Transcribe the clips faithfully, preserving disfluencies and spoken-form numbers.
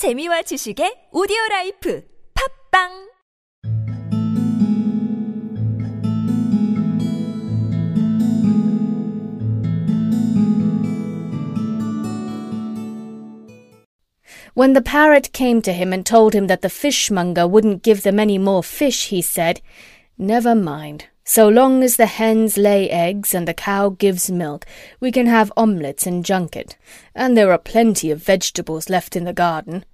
재미와 지식의 오디오라이프 팟빵 When the parrot came to him and told him that the fishmonger wouldn't give them any more fish, he said, "Never mind. So long as the hens lay eggs and the cow gives milk, we can have omelettes and junket. And there are plenty of vegetables left in the garden.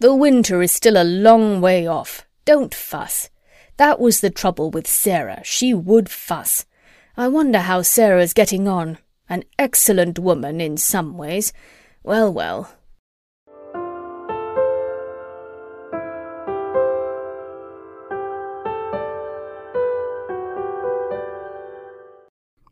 The winter is still a long way off. Don't fuss." That was the trouble with Sarah. She would fuss. I wonder how Sarah's getting on. An excellent woman in some ways. Well, well.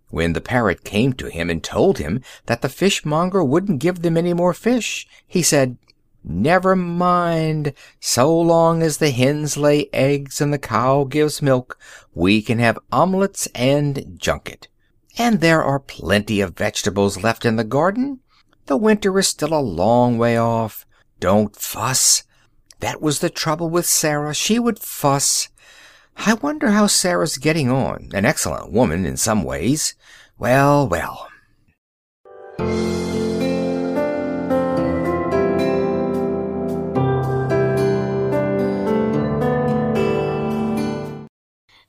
When the parrot came to him and told him that the fishmonger wouldn't give them any more fish, he said, "Never mind. So long as the hens lay eggs and the cow gives milk, we can have omelettes and junket. And there are plenty of vegetables left in the garden. The winter is still a long way off. Don't fuss." That was the trouble with Sarah. She would fuss. I wonder how Sarah's getting on. An excellent woman in some ways. Well, well.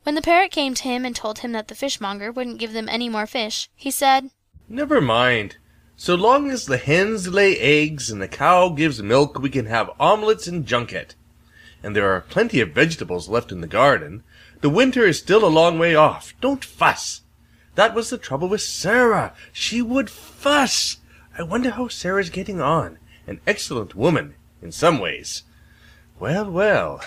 When the parrot came to him and told him that the fishmonger wouldn't give them any more fish, he said, "Never mind. So long as the hens lay eggs and the cow gives milk, we can have omelettes and junket. And there are plenty of vegetables left in the garden. The winter is still a long way off. Don't fuss." That was the trouble with Sarah. She would fuss. I wonder how Sarah's getting on. An excellent woman, in some ways. Well, well.